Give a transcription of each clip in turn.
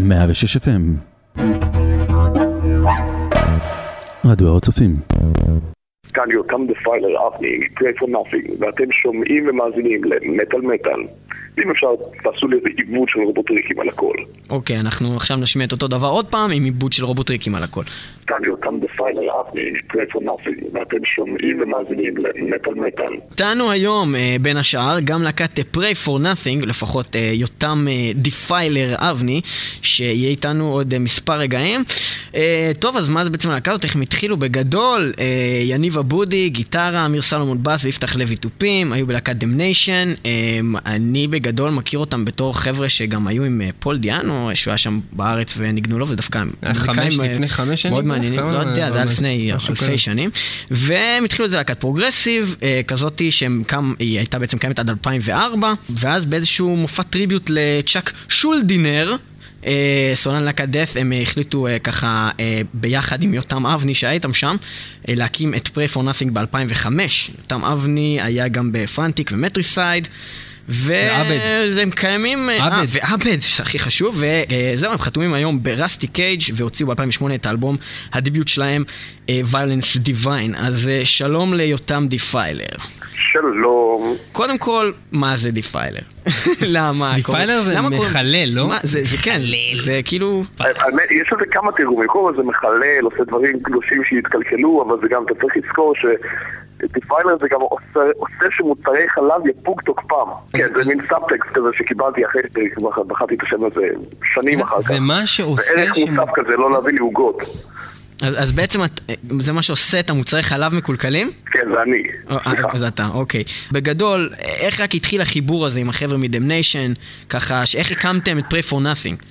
106 FM רדיו הרצופים. כאן יותם דפיילר אבני, Pray for Nothing, ואתם שומעים ומאזינים למטל מטל. אם אפשר, תעשו לי איזה עיבוד של רובוטריקים על הכל. אוקיי, אנחנו עכשיו נשמיע את אותו דבר עוד פעם עם עיבוד של רובוטריקים על הכל. כאן יותם דפיילר אבני, Pray for Nothing, ואתם שומעים ומאזינים למטל מטל. איתנו היום, בין השאר, גם להקת Pray for Nothing, לפחות יותם דפיילר אבני, שיהיה איתנו עוד מספר רגעים. טוב, אז מה זה בעצם להקה הזאת? איך הם התחילו בגדול? יניב אבודי, גיטרה, אמיר סלומון בס ויפתח לוי תופים, היו בלהקת דמניישן. אני בגדול מכיר אותם בתור חבר'ה שגם היו עם פול דיאנו, שהוא היה שם בארץ ונגנו לו, ודווקא לפני 5 שנים, מאוד מעניינים, לא יודע, זה היה לפני אלפי שנים, והם התחילו את זה להקת פרוגרסיב, כזאת שהיא הייתה בעצם קיימת עד 2004, ואז באיזשהו מופע טריביוט לצ'אק שולדינר, סולן לקדף, הם החליטו ככה ביחד עם יותם אבני שהיה איתם שם להקים את Pray for Nothing ב-2005. יותם אבני היה גם בפרנטיק ומטריסייד והם קיימים ועבד, הכי חשוב, וזהו, הם חתומים היום ברסטי קייג' והוציאו ב-2008 את האלבום הדביוט שלהם Violence Divine. אז שלום ליותם דפיילר. שלום. קודם כל, מה זה דפיילר? למה? דפיילר זה מחלל, לא? זה כן, זה כאילו... יש לזה כמה תרגומים, כל זה מחלל, עושה דברים קדושים שיתקלקלו, אבל זה גם, אתה צריך לזכור ש... דיפיילר זה גם עושה שמוצרי חלב יפוג תוקפם. כן, זה מין סאבטקסט כזה שקיבלתי אחרי שבחרתי את השם הזה שנים אחר כך. זה מה שעושה... זה ערך מוסף כזה, לא להביא לי עוגות. אז בעצם זה מה שעושה את המוצרי חלב מקולקלים? כן, זה אני. זה אתה, אוקיי. בגדול, איך רק התחיל החיבור הזה עם החבר'ה מדמניישן, ככה, איך הקמתם את Pray for Nothing?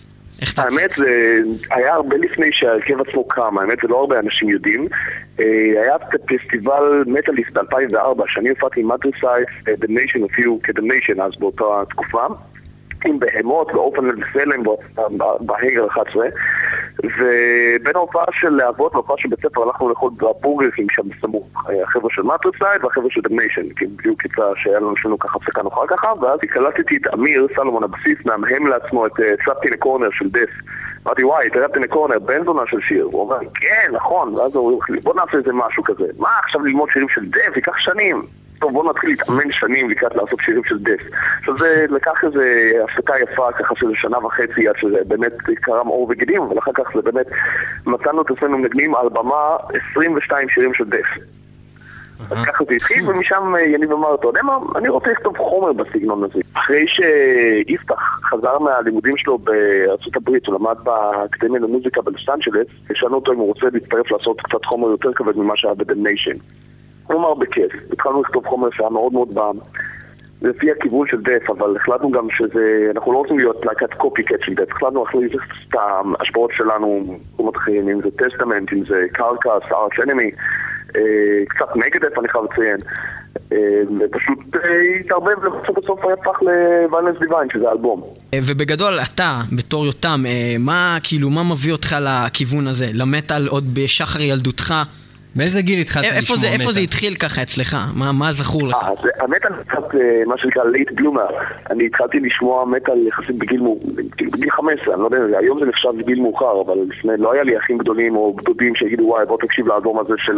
האמת זה היה הרבה לפני שהרכב עצמו קם, האמת זה לא הרבה אנשים יודעים. היה פסטיבל מטליסט ב-2004 שאני הופעתי עם מטריסייס, דמניישן הופיעו כדמניישן אז באותה תקופה, עם בהמות באופן לסלם בהגר 11, ובין ההופעה של להבות והופעה של בית ספר הלכנו לאכול בבורגרים שם סמוך, החבר'ה של מטריסייס והחבר'ה של דמניישן, כי בדיוק יצא שהיה לנו ככה הפסקה נוחה ככה, ואז הקלטתי את אמיר סלומון הבסיס מהמהם לעצמו את Trapped in a Corner של דס. אמרתי, וואי, Trapped in a Corner, בן זונה של שיר. הוא אומר, כן, נכון, ואז אומרים, בוא נעשה איזה משהו כזה. מה עכשיו ללמוד שירים של דס? ייקח שנים. טוב, בואו נתחיל להתאמן שנים לקראת לעשות שירים של דף. עכשיו זה לקח איזו הפסקה יפה ככה של שנה וחצי עד שזה באמת קרם עור וגידים, אבל אחר כך זה באמת מצאנו את עצמנו מנגנים על במה 22 שירים של דף. אז ככה זה התחיל, ומשם יניב אמר, אתה יודע מה, אני רוצה לכתוב חומר בסגנון הזה. אחרי שיפתח חזר מהלימודים שלו בארצות הברית, הוא למד באקדמיה למוזיקה בלוס אנג'לס, שאלנו אותו אם הוא רוצה להצטרף לעשות קצת חומר יותר כבד ממה שהיה בדמניישן. כלומר בכיף, התחלנו לכתוב חומר שהיה מאוד מאוד בעם לפי הכיוון של דף, אבל החלטנו גם שזה, אנחנו לא רוצים להיות להקת קופיקט של דף, החלטנו להחליט את ההשפעות שלנו במקומות אחרים, אם זה טסטמנט, אם זה קרקס, ארץ' אנימי, קצת נגדף אני חייב לציין, ופשוט התערבב ובסוף היה פח לוואלנס דיוויין, שזה אלבום. ובגדול אתה, בתור יותם, מה מביא אותך לכיוון הזה, למטל עוד בשחר ילדותך? באיזה גיל התחלת לשמוע מטל? איפה זה התחיל ככה אצלך? מה זכור לך? המטל קצת, מה שנקרא, לייט בלומר. אני התחלתי לשמוע מטל יחסית בגיל 15, אני לא יודע, היום זה נחשב בגיל מאוחר, אבל לא היה לי אחים גדולים או גדודים שהגידו, וואי, בוא תקשיב לאלבום הזה של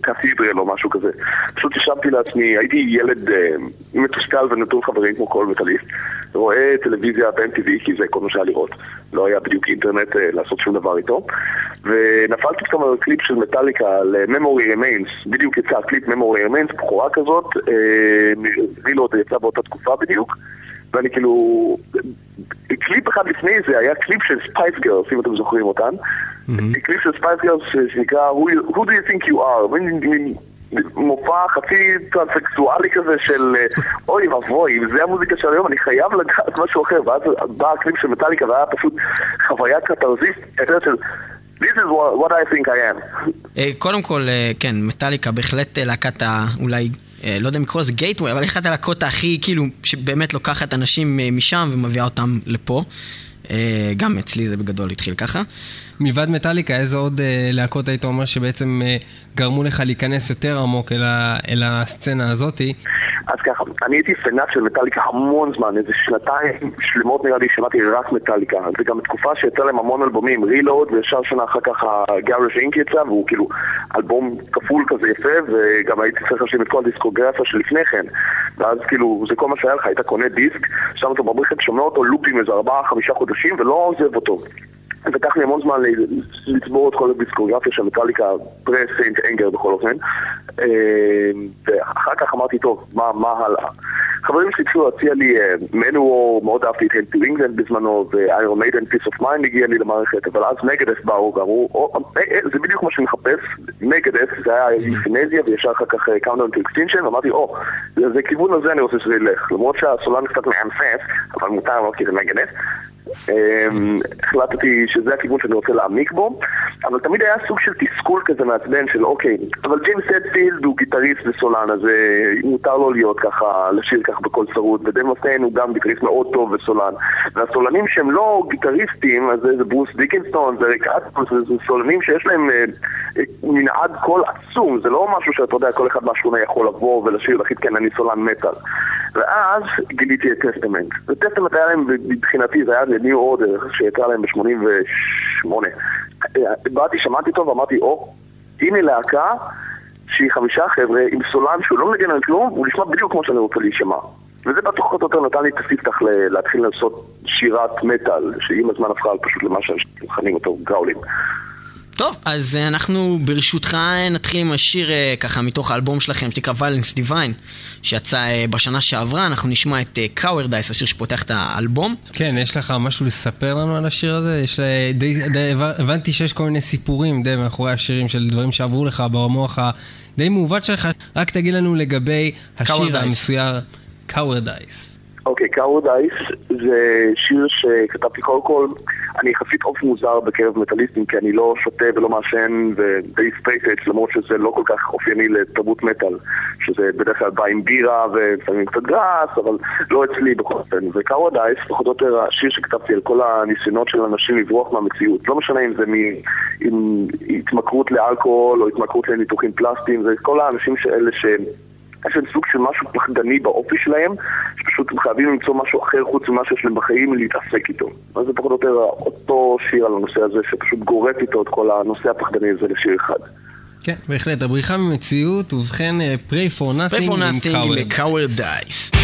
קתידרל או משהו כזה. פשוט ישבתי לעצמי, הייתי ילד מתוסכל ונטול חברים כמו כל מטליסט, רואה טלוויזיה ב-MTV, כי זה כל מה שהיה לראות. לא היה בדיוק אינטרנט לעשות שום דבר איתו. ונפלתי פתאום על קליפ של מטליקה על Memory Remains. בדיוק יצא הקליפ Memory Remains, בחורה כזאת. רילו יצא באותה תקופה בדיוק. ואני כאילו... קליפ אחד לפני זה היה קליפ של Spice Girls, אם אתם זוכרים אותן. קליפ של Spice Girls שנקרא Who do you think you are? מופע חצי טרנסקסואלי כזה של אוי ובוי, זה המוזיקה של היום, אני חייב לגעת משהו אחר. ואז בא הקליפ של מטליקה והיה פשוט חוויה קטרזיסט של This is what I think I am. קודם כל, כן, מטליקה בהחלט להקת אולי, לא יודע אם קורא זה גייטווי, אבל אחת הלהקות הכי כאילו שבאמת לוקחת אנשים משם ומביאה אותם לפה. גם אצלי זה בגדול התחיל ככה. מלבד מטליקה, איזה עוד להקות היית אומר שבעצם גרמו לך להיכנס יותר עמוק אל הסצנה הזאת? אז ככה, אני הייתי פנאט של מטליקה המון זמן, איזה שנתיים שלמות נראה לי שמעתי רק מטליקה, זה גם תקופה שיצא להם המון אלבומים, רילוד, וישר שנה אחר כך הגארש אינק יצא, והוא כאילו אלבום כפול כזה יפה, וגם הייתי צריך לשלם את כל הדיסקוגרפיה שלפני כן, ואז כאילו זה כל מה שהיה לך, היית קונה דיסק, שם אותו בבריכת, שומע אותו לופים איזה 4-5 חודשים ולא עוזב אותו. ותקח לי המון זמן לצבור את כל הדיסקוגרפיה של מטליקה, פרס, סיינט, אנגר בכל אופן. ואחר כך אמרתי, טוב, מה הלאה? חברים שלי הציע לי מנוור, מאוד אהבתי את Hail to England בזמנו, ואיירון מיידן, Peace of Mind הגיע לי למערכת, אבל אז נגדף באו ואמרו, זה בדיוק מה שמחפש, נגדף, זה היה פינזיה, וישר אחר כך קאונדאון טו אקסטינקשן, ואמרתי, זה כיוון הזה אני רוצה שזה ילך, למרות שהסולן קצת מאנפס, אבל מותר, כי זה נגדף. החלטתי שזה הכיוון שאני רוצה להעמיק בו, אבל תמיד היה סוג של תסכול כזה מעצבן של אוקיי, אבל ג'יימס הטפילד הוא גיטריסט וסולן, אז מותר לו להיות ככה, לשיר ככה בכל שרות, ודייב מסטיין הוא גם גיטריסט מאוד טוב וסולן, והסולנים שהם לא גיטריסטים, אז זה ברוס דיקינסטון, זה ריק אסטון, זה סולנים שיש להם מנעד קול עצום, זה לא משהו שאתה יודע, כל אחד מהשכונה יכול לבוא ולשיר להכית, כן, אני סולן מטל. ואז גיליתי את טסטמנט. וטסטמנט היה להם, מבחינתי, זה היה לניו אורדר, שהייתה להם ב-88. באתי, שמעתי טוב, ואמרתי, הנה להקה שהיא 5 חבר'ה עם סולן שהוא לא מנגן על כלום, הוא נשמע בדיוק כמו שאני רוצה להישמע. וזה בטוחות יותר נתן לי תספתח להתחיל לעשות שירת מטל, שעם הזמן הפכה פשוט למה שמכנים אותו גאולים. טוב, אז אנחנו ברשותך נתחיל עם השיר ככה מתוך האלבום שלכם שנקרא Violence Divine שיצא בשנה שעברה, אנחנו נשמע את Cowardice, השיר שפותח את האלבום. כן, יש לך משהו לספר לנו על השיר הזה? הבנתי שיש כל מיני סיפורים די מאחורי השירים של דברים שעברו לך במוח די מעוות שלך, רק תגיד לנו לגבי השיר המסויר Cowardice. אוקיי, Cowardice זה שיר שכתבתי קודם, אני יחסית עוף מוזר בקרב מטליסטים כי אני לא שותה ולא מעשן ודי ספייטג' למרות שזה לא כל כך אופייני לתרבות מטל, שזה בדרך כלל בא עם בירה ופעמים קצת גרס, אבל לא אצלי בכל אופן. ו-Cowardice, פחות או יותר השיר שכתבתי על כל הניסיונות של אנשים לברוח מהמציאות, לא משנה אם זה התמכרות לאלכוהול או התמכרות לניתוחים פלסטיים, זה כל האנשים האלה יש להם סוג של משהו פחדני באופי שלהם, שפשוט חייבים למצוא משהו אחר חוץ ממה שיש להם בחיים להתעסק איתו. אז זה פחות או יותר אותו שיר על הנושא הזה, שפשוט גורט איתו את כל הנושא הפחדני הזה לשיר אחד. כן, בהחלט, הבריחה ממציאות, ובכן, Pray for Nothing עם Cowardice.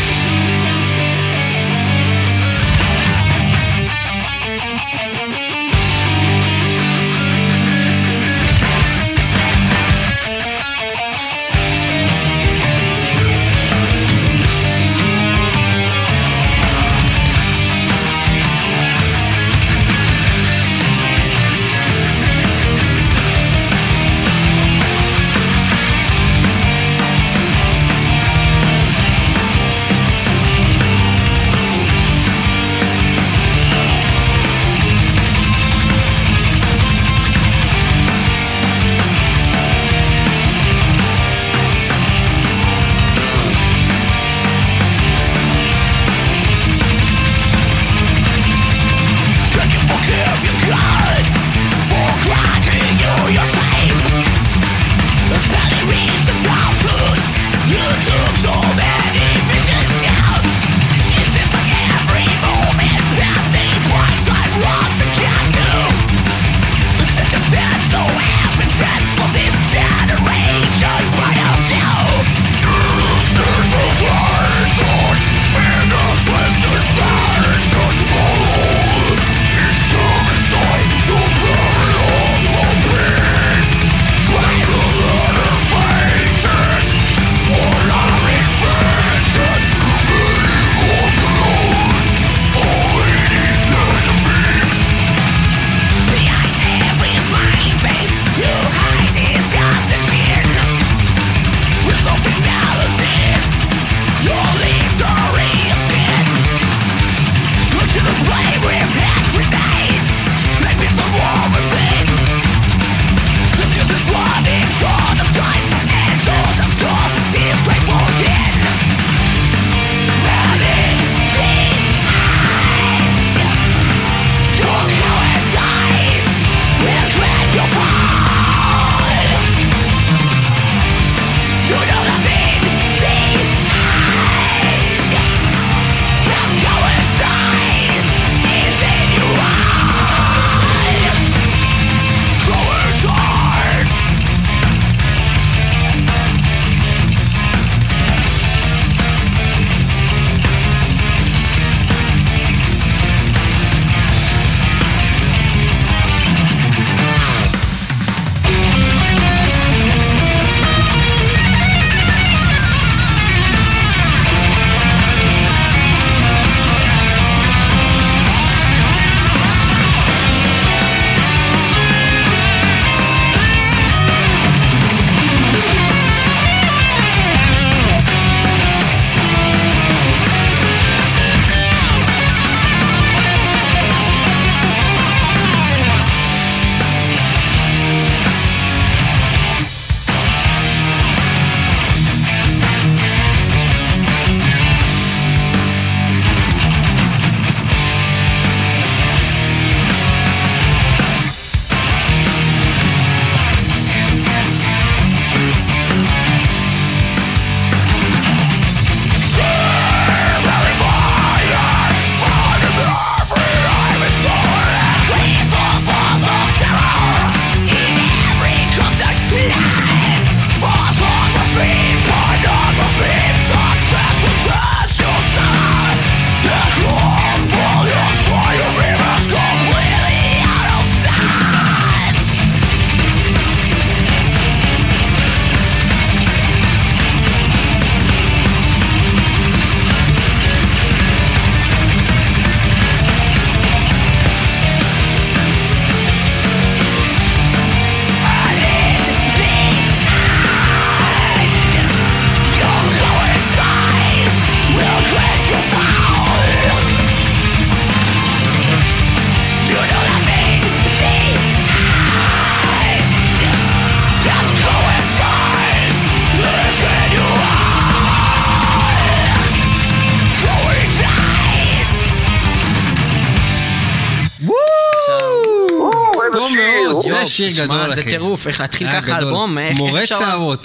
זה שיר גדול, זה טירוף, איך להתחיל ככה אלבום, איך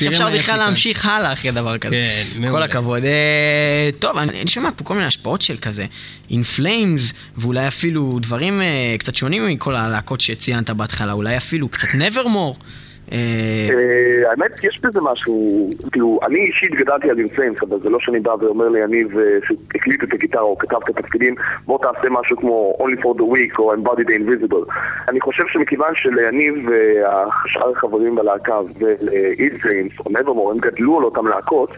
אפשר בכלל להמשיך הלאה אחרי דבר כזה, כל הכבוד. טוב, אני שומע פה כל מיני השפעות של כזה, In Flames, ואולי אפילו דברים קצת שונים מכל הלהקות שציינת בהתחלה, אולי אפילו קצת Nevermore. האמת, יש בזה משהו, כאילו, אני אישית גדלתי על אינפלאמס, אבל זה לא שאני בא ואומר לי, אני שהקליט את הגיטרה או כתב את התפקידים, בוא תעשה משהו כמו Only for the Week או Embody the Invisible. אני חושב שמכיוון שלעניב והשאר החברים בלהקה ולאינפלאמס או נברמור, הם גדלו על אותם להקות,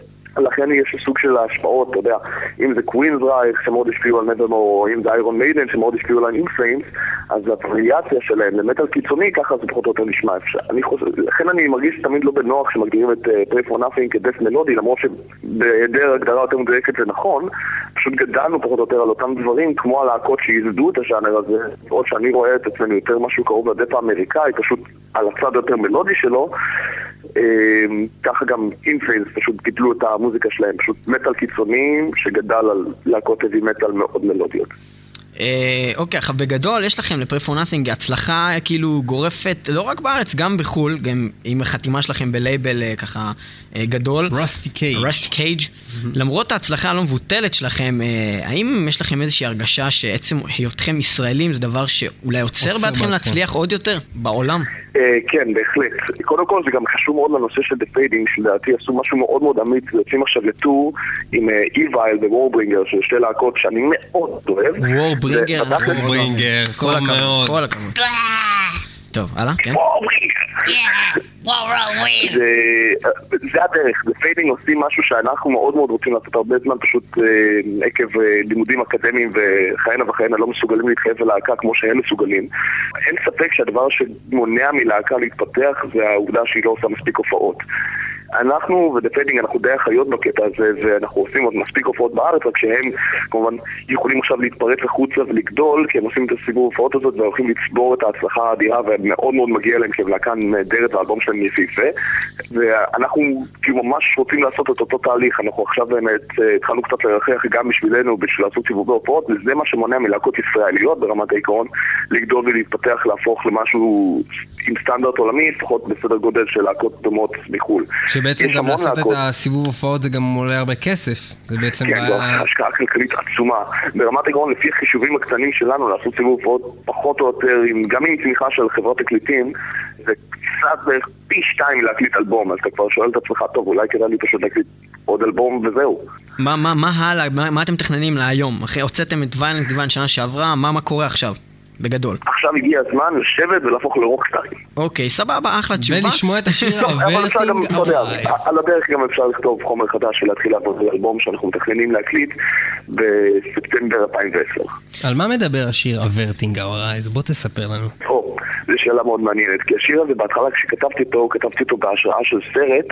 לכן יש סוג של ההשפעות, אתה יודע, אם זה קווינס רייך שמאוד השפיעו על נברמור, או אם זה איירון מיידן שמאוד השפיעו על אינפלאמס, אז הפריאציה שלהם למטל קיצוני, ככה זה פחות או יותר נשמע אפשר. לכן אני מרגיש תמיד לא בנוח שמגדירים את Pray for Nothing כדף מלודי, למרות שבהיעדר הגדרה יותר מדויקת זה נכון, פשוט גדלנו פחות או יותר על אותם דברים, כמו הלהקות שיזדו את הז'אנר הזה, עוד שאני רואה את עצמנו יותר משהו קרוב לדף האמריקאי, פשוט על הצד יותר מלודי שלו, ככה גם אינפלאמס פשוט גידלו את המוזיקה שלהם, פשוט מטל קיצוני שגדל על להקות heavy metal מאוד מלודיות. אוקיי, עכשיו בגדול יש לכם ל-Pray for Nothing הצלחה כאילו גורפת, לא רק בארץ, גם בחול, גם עם החתימה שלכם בלייבל ככה גדול, Rusty Cage. למרות ההצלחה הלא מבוטלת שלכם, האם יש לכם איזושהי הרגשה שעצם היותכם ישראלים זה דבר שאולי עוצר בעדכם להצליח עוד יותר בעולם? כן, בהחלט. קודם כל זה גם חשוב מאוד לנושא של דפיידינג, שלדעתי עשו משהו מאוד מאוד אמיץ, ויוצאים עכשיו לטור עם איווייל ווורברינגר, של שתי להקות שאני מאוד אוהב. וורברינגר, וורברינגר, כל הכבוד, כל הכבוד. טוב, הלאה, כן? זה הדרך, בפיידינג עושים משהו שאנחנו מאוד מאוד רוצים לעשות הרבה זמן, פשוט עקב לימודים אקדמיים וחיינה וחיינה לא מסוגלים להתחייב ללהקה כמו שהם מסוגלים. אין ספק שהדבר שמונע מלהקה להתפתח זה העובדה שהיא לא עושה מספיק הופעות. אנחנו ודפיידינג אנחנו די החיות בקטע הזה, ואנחנו עושים עוד מספיק הופעות בארץ, רק שהם כמובן יכולים עכשיו להתפרץ לחוצה ולגדול, כי הם עושים את הסיבור הופעות הזאת והולכים לצבור את ההצלחה האדירה, ומאוד מאוד מגיע להם כבלהקה נהדרת, האלבום שלהם יפהפה, ואנחנו כאילו ממש רוצים לעשות את אותו תהליך. אנחנו עכשיו באמת התחלנו קצת לרחח גם בשבילנו בשביל לעשות סיבובי הופעות, וזה מה שמונע מלהקות ישראליות ברמת העיקרון לגדול ולהתפתח, להפוך למשהו עם סטנדרט עולמי, לפחות בסדר גודל של להקות דומות מחו"ל. שבעצם גם לעשות את הסיבוב הופעות זה גם עולה הרבה כסף. זה בעצם כן, זו השקעה כלכלית עצומה. ברמת העיקרון, לפי החישובים הקטנים שלנו, לעשות סיבוב הופעות פחות או יותר, גם עם תמיכה של חברות תקליטים, זה קצת בערך פי 2 להקליט אלבום, אז אתה כבר שואל את עצמך, טוב, אולי כדאי לי פשוט להקליט עוד אלבום וזהו. מה הלאה, מה אתם מתכננים להיום? אחרי הוצאתם את Violence Divine שנה שעברה, מה קורה עכשיו? בגדול. עכשיו הגיע הזמן לשבת ולהפוך לרוקסטארים. אוקיי, סבבה, אחלה תשובה. ולשמוע את השיר הוורטינג אורייז. על הדרך גם אפשר לכתוב חומר חדש ולהתחיל לעבוד באלבום שאנחנו מתכננים להקליט בספטמבר 2010. על מה מדבר השיר הוורטינג אורייז? בוא תספר לנו. זו שאלה מאוד מעניינת, כי השיר הזה בהתחלה כשכתבתי אותו בהשראה של סרט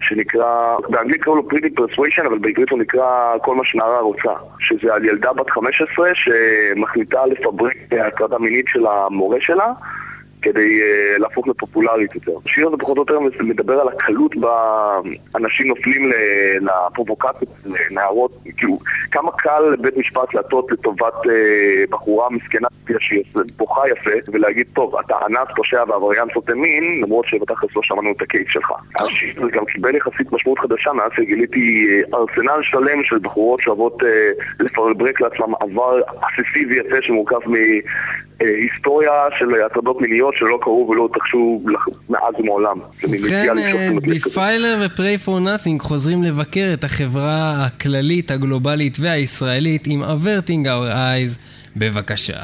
שנקרא, באנגלית קראו לו Pretty Persuasion, אבל בעברית הוא נקרא כל מה שנערה רוצה, שזה על ילדה בת 15 שמחליטה לפברק ההטרדה מינית של המורה שלה כדי להפוך לפופולרית יותר. השיר הזה פחות או יותר מדבר על הקלות באנשים נופלים לפרובוקציות, לנערות, כאילו, כמה קל לבית משפט להטות לטובת בחורה מסכנה שבוכה יפה, ולהגיד, טוב, אתה אנס, פושע ועבריין סותם מין, למרות שבתכלס לא שמענו את הקייס שלך. השיר הזה גם קיבל יחסית משמעות חדשה, מאז שגיליתי ארסנל שלם של בחורות שאוהבות לפרברק לעצמם עבר עסיסי ויפה שמורכב מהיסטוריה של הטרדות מיניות שלא קראו ולא תחשו מאז ומעולם. ובכן, דיפיילר ו-Pray for Nothing חוזרים לבקר את החברה הכללית, הגלובלית והישראלית עם Averting Our Eyes. בבקשה.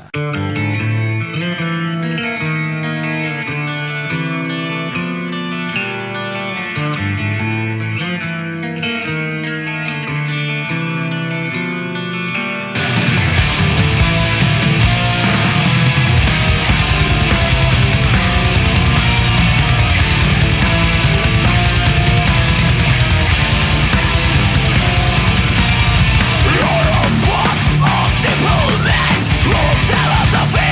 You're a what? A simple man who tells us a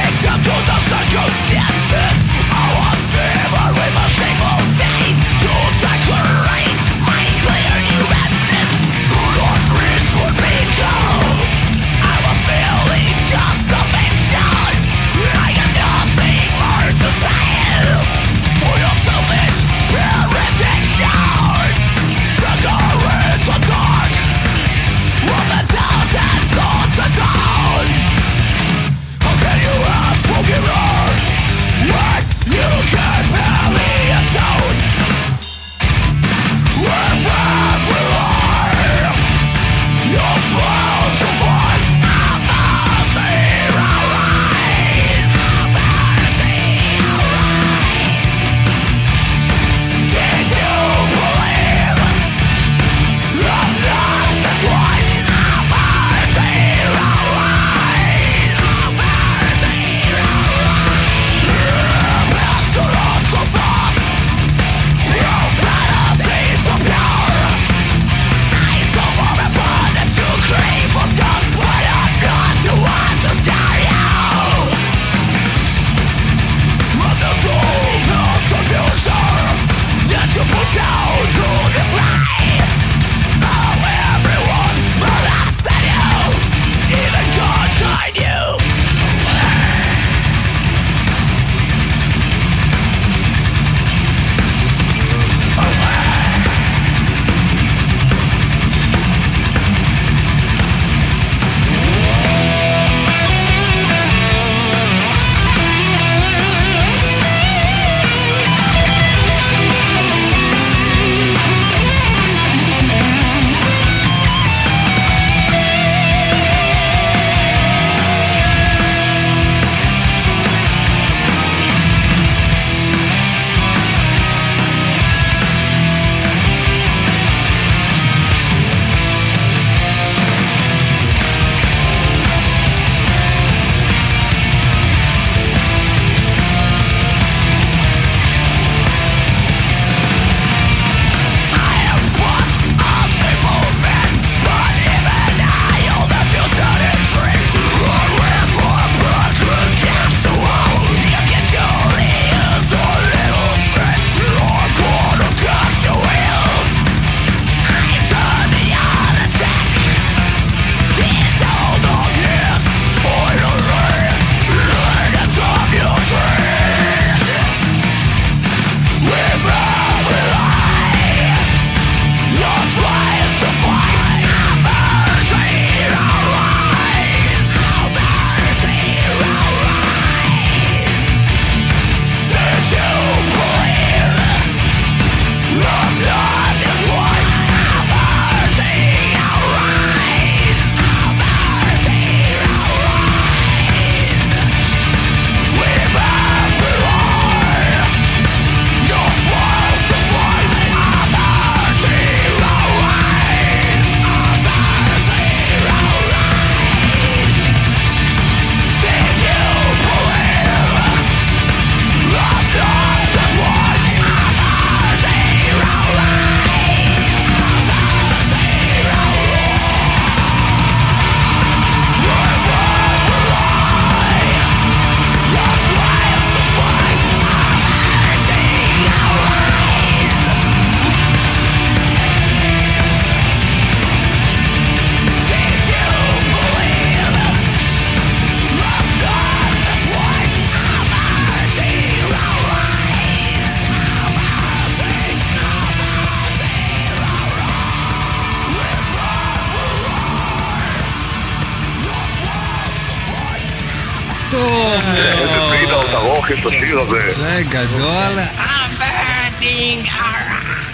איזה וידאו ארוך יש לשיר הזה. זה גדול. אבדינג ארח.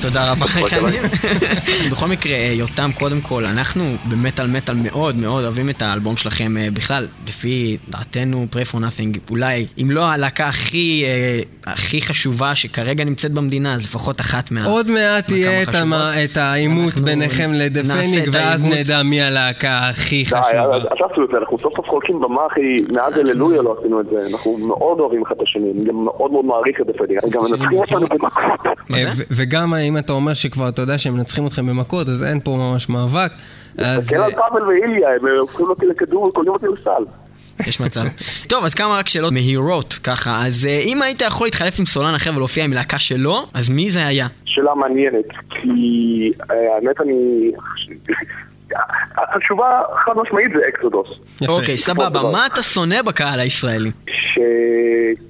תודה רבה. בכל מקרה, יותם, קודם כל, אנחנו במטל מאוד מאוד אוהבים את האלבום שלכם. בכלל, לפי דעתנו, Pray for Nothing, אולי, אם לא הלהקה הכי חשובה שכרגע נמצאת במדינה, אז לפחות אחת מה... עוד מעט תהיה את העימות ביניכם לדפניק, ואז נדע מי הלהקה הכי חשובה. עשבתי את זה, אנחנו סוף סוף חולקים במה הכי... מאז הללויה לא עשינו את זה. אנחנו מאוד אוהבים אחד השני, אני גם מאוד מאוד מעריך את דפניק. גם מנצחים אותנו במקרות. וגם אם אתה אומר שכבר אתה יודע שהם מנצחים אתכם במכות, אז אין פה ממש מאבק. תסתכל על פאבל ואיליה, הם הופכים אותי לכדור וקולים אותי לסל. יש מצב. טוב, אז כמה רק שאלות מהירות ככה, אז אם היית יכול להתחלף עם סולן אחר ולהופיע עם להקה שלו, אז מי זה היה? שאלה מעניינת, כי האמת אני... התשובה חד משמעית זה אקסודוס. אוקיי, סבבה, מה אתה שונא בקהל הישראלי?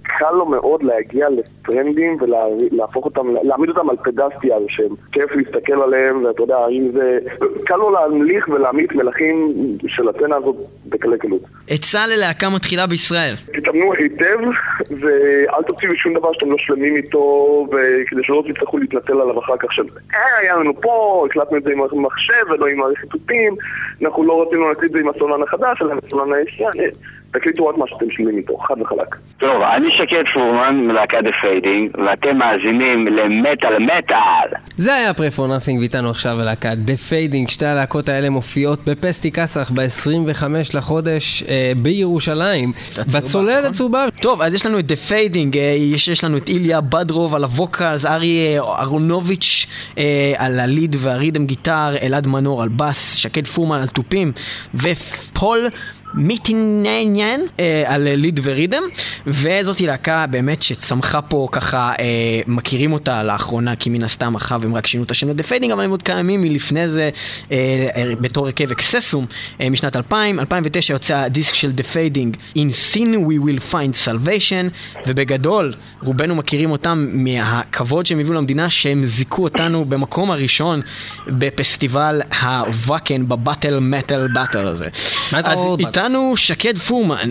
קל לו מאוד להגיע לטרנדים ולהפוך אותם, להעמיד אותם על פדסטיאל שהם כיף להסתכל עליהם, ואתה יודע, אם זה... קל לו להמליך ולהעמיד מלכים של הסצנה הזאת בקלקלות. עצה ללהקה מתחילה בישראל. תתאמנו היטב, ואל תוציאו שום דבר שאתם לא שלמים איתו, כדי שלא תצטרכו להתנתל עליו אחר כך של היה לנו פה, הקלטנו את זה עם מחשב ולא עם החיתותים, אנחנו לא רצינו להקליט את זה עם הסולן החדש, אלא עם הסולן הישן. תקליטו עוד מה שאתם שומעים איתו, חד וחלק. טוב, אני שקד פורמן מלהקת דה פיידינג, ואתם מאזינים למטל מטל. זה היה Pray for Nothing, ואיתנו עכשיו מלהקת דה פיידינג. שתי הלהקות האלה מופיעות בפסטי קסח ב-25 לחודש בירושלים, בצוללת הצהובה. טוב, אז יש לנו את דה פיידינג, יש לנו את איליה בדרוב על הווקלס, אריה אהרונוביץ' על הליד והרידם גיטר, אלעד מנור על בס, שקד פורמן על תופים, ופול מיטינניין על ליד ורידם, וזאת היא להקה באמת שצמחה פה ככה, מכירים אותה לאחרונה, כי מן הסתם אחריו הם רק שינו את השם לדה פיידינג, אבל הם עוד קיימים מלפני זה בתור הרכב אקססום. משנת 2009 יוצא הדיסק של דה פיידינג In Sin We Will Find Salvation, ובגדול רובנו מכירים אותם מהכבוד שהם הביאו למדינה, שהם זיקו אותנו במקום הראשון בפסטיבל הוואקן בבטל מטל באטל הזה. איתנו שקד פורמן,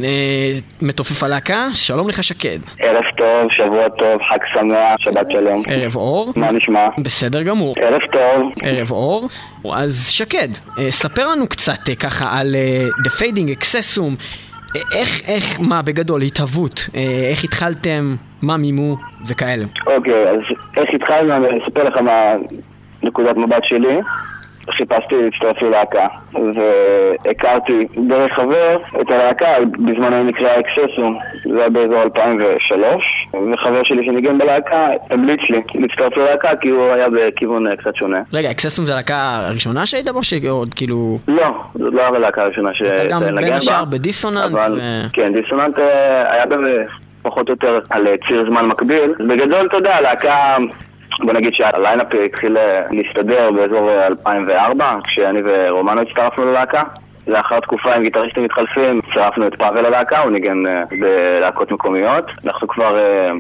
מתופף הלהקה, שלום לך שקד. ערב טוב, שבוע טוב, חג שמח, שבת שלום. ערב אור. מה נשמע? בסדר גמור. ערב טוב. ערב אור. אז שקד, ספר לנו קצת ככה על דה פיידינג, אקססום, איך, מה בגדול, התהוות, איך התחלתם, מה מימו וכאלה. אוקיי, אז איך התחלנו, אני אספר לך מה נקודת מבט שלי. חיפשתי להצטרף ללהקה, והכרתי דרך חבר את הלהקה, בזמנו נקרא אקססום, זה היה באזור 2003, וחבר שלי שניגן בלהקה המליץ לי להצטרף ללהקה, כי הוא היה בכיוון קצת שונה. רגע, אקססום זה הלהקה הראשונה שהיית בו, שעוד כאילו... לא, זאת לא הייתה להקה הראשונה שהייתה לנגן בה. אתה גם בין השאר בדיסוננט. אבל, כן, דיסוננט היה פחות או יותר על ציר זמן מקביל. בגדול, אתה יודע, להקה... בוא נגיד שהליינאפ התחיל להסתדר באזור 2004, כשאני ורומנו הצטרפנו ללהקה. לאחר תקופה עם גיטריסטים מתחלפים, הצטרפנו את פאבל ללהקה, הוא ניגן בלהקות מקומיות. אנחנו כבר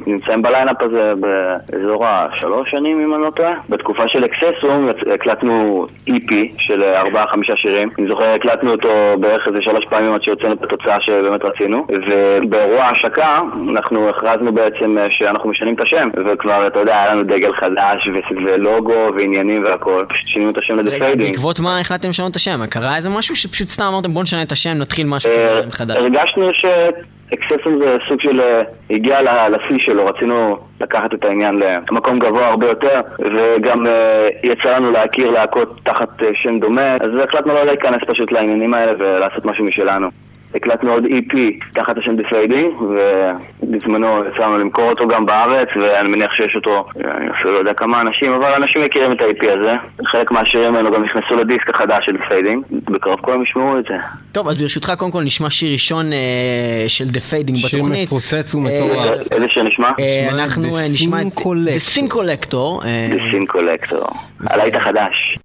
נמצאים בליינאפ הזה באזור 3 שנים, אם אני לא טועה. בתקופה של אקססום הקלטנו EP של 4-5 שירים. אני זוכר, הקלטנו אותו בערך איזה 3 פעמים עד שיוצאנו את התוצאה שבאמת רצינו. ובאירוע ההשקה אנחנו הכרזנו בעצם שאנחנו משנים את השם. וכבר, אתה יודע, היה לנו דגל חדש ולוגו ועניינים והכל. פשוט שינינו את השם לדה פיידינג. בעקבות מה החלטתם לשנות את השם? קרה איזה משהו שפשוט סתם אמרתם בוא נשנה את השם, נתחיל משהו חדש. הרגשנו שאקססום זה סוג של הגיע לשיא שלו, רצינו לקחת את העניין למקום גבוה הרבה יותר, וגם יצא לנו להכיר להקות תחת שם דומה, אז החלטנו לא להיכנס פשוט לעניינים האלה ולעשות משהו משלנו. הקלטנו עוד EP תחת השם דה פיידינג, ובזמנו יצאנו למכור אותו גם בארץ, ואני מניח שיש אותו, אני אפילו לא יודע כמה אנשים, אבל אנשים מכירים את ה-EP הזה. חלק מהשירים האלו גם נכנסו לדיסק החדש של דה פיידינג, בקרוב כולם ישמעו את זה. טוב, אז ברשותך קודם כל נשמע שיר ראשון של דה פיידינג בתוכנית. שיר מפוצץ ומטורף. איזה שנשמע? אנחנו נשמע את דה סין קולקטור. דה סין קולקטור. הלהיט החדש.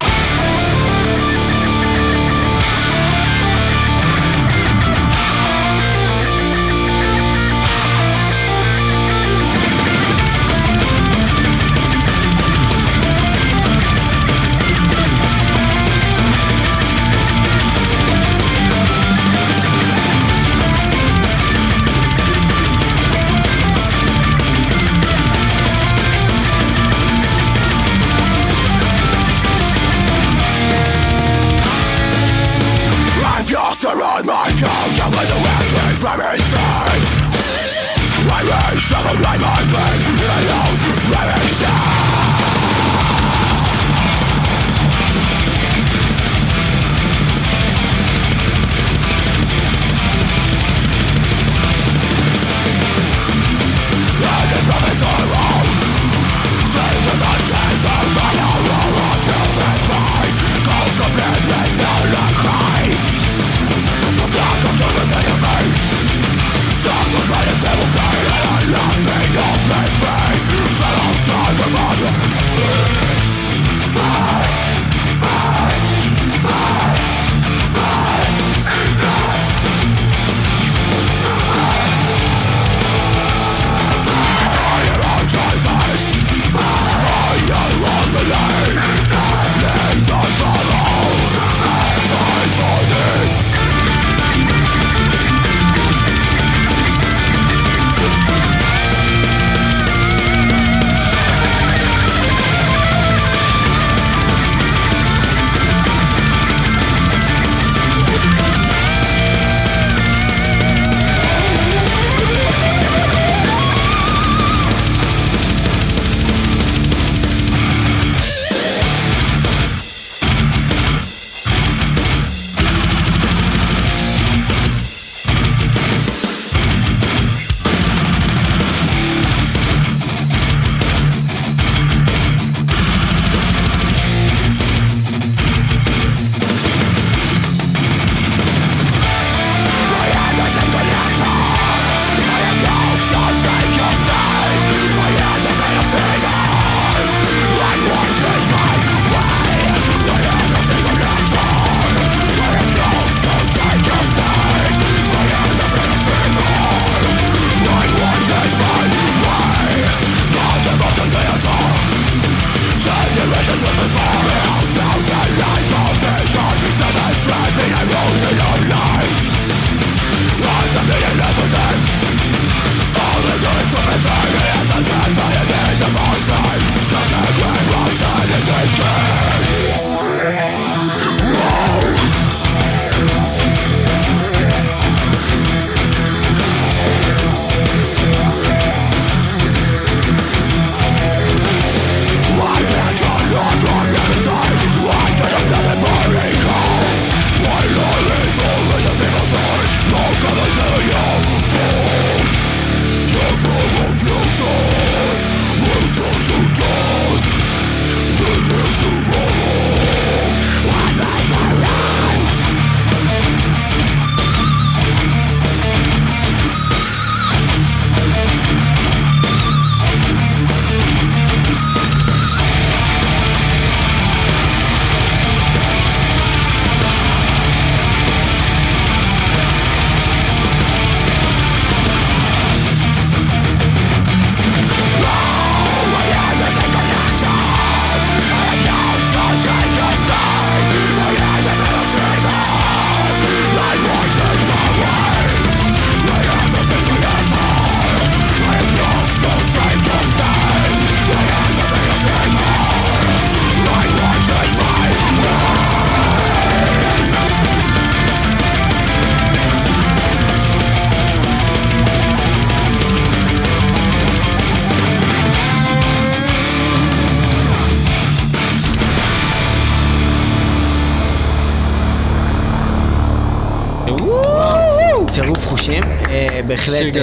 בהחלט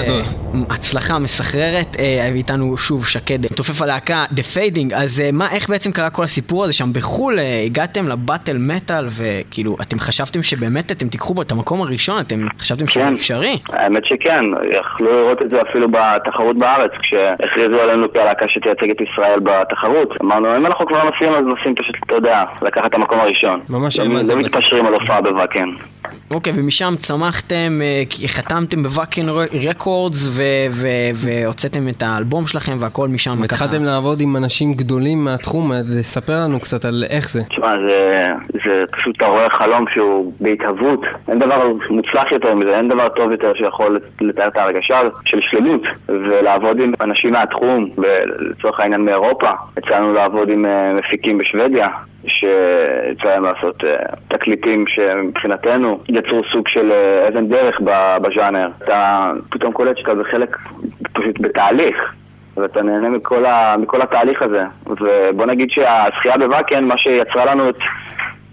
הצלחה מסחררת. איתנו שוב שקד תופף הלהקה The Fading. אז איך בעצם קרה כל הסיפור הזה שם בחול? הגעתם לבטל מטל וכאילו אתם חשבתם שבאמת אתם תיקחו בו את המקום הראשון? אתם חשבתם שזה אפשרי? האמת שכן, יכלו לראות את זה אפילו בתחרות בארץ כשהכריזו עלינו כהלהקה שתייצג את ישראל בתחרות. אמרנו אם אנחנו כבר נוסעים אז נוסעים פשוט, אתה יודע, לקחת את המקום הראשון, לא מתפשרים על הופעה בוואקן. אוקיי, ומשם צמחתם, חתמתם בוואקן רקורדס והוצאתם את האלבום שלכם והכל משם. התחלתם לעבוד עם אנשים גדולים מהתחום, ספר לנו קצת על איך זה. תשמע, זה פשוט רואה חלום שהוא בהתהוות, אין דבר מוצלח יותר מזה, אין דבר טוב יותר שיכול לתאר את ההרגשה של שלמות, ולעבוד עם אנשים מהתחום, ולצורך העניין מאירופה. הצלחנו לעבוד עם מפיקים בשוודיה, שיצא להם לעשות תקליטים שמבחינתנו יצרו סוג של איזן דרך בז'אנר. אתה פתאום קולט שאתה בחלק פשוט בתהליך, ואתה נהנה מכל התהליך הזה. ובוא נגיד שהזכייה בווקן, מה שיצרה לנו את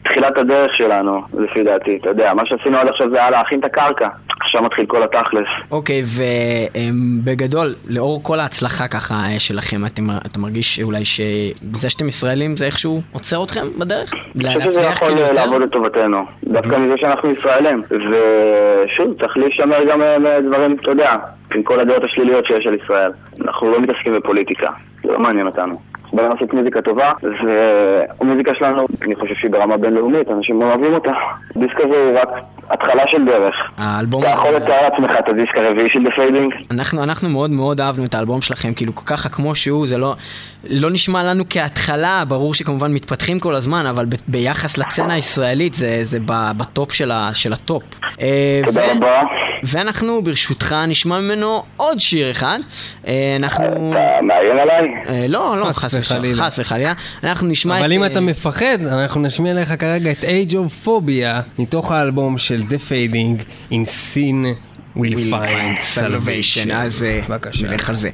תחילת הדרך שלנו, לפי דעתי, אתה יודע, מה שעשינו עד עכשיו זה היה להכין את הקרקע, עכשיו מתחיל כל התכלס. אוקיי, ובגדול, לאור כל ההצלחה ככה שלכם, אתה מרגיש אולי שזה שאתם ישראלים זה איכשהו עוצר אתכם בדרך? אני חושב שזה יכול לעבוד לטובתנו, דווקא מזה שאנחנו ישראלים, ושוב, צריך להישמר גם דברים, אתה יודע, עם כל הדעות השליליות שיש על ישראל. אנחנו לא מתעסקים בפוליטיקה, זה לא מעניין אותנו. בואו נעשית מוזיקה טובה, והמוזיקה שלנו, אני חושב שהיא ברמה בינלאומית, אנשים אוהבים אותה. דיסק הזה הוא רק התחלה של דרך. אתה יכול לתאר לעצמך את הדיסק הרביעי של דפיידינג? אנחנו מאוד מאוד אהבנו את האלבום שלכם, כאילו ככה כמו שהוא, זה לא נשמע לנו כהתחלה, ברור שכמובן מתפתחים כל הזמן, אבל ביחס לצנה הישראלית, זה בטופ של הטופ. תודה רבה. ואנחנו ברשותך נשמע ממנו עוד שיר אחד. אנחנו... אתה מעיין עליי? לא, חס וחלילה. אנחנו נשמע את... אבל אם אתה מפחד, אנחנו נשמיע לך כרגע את Age of Phobia, מתוך האלבום של The Fading, In Sin We'll Find Salvation. אז נלך על זה.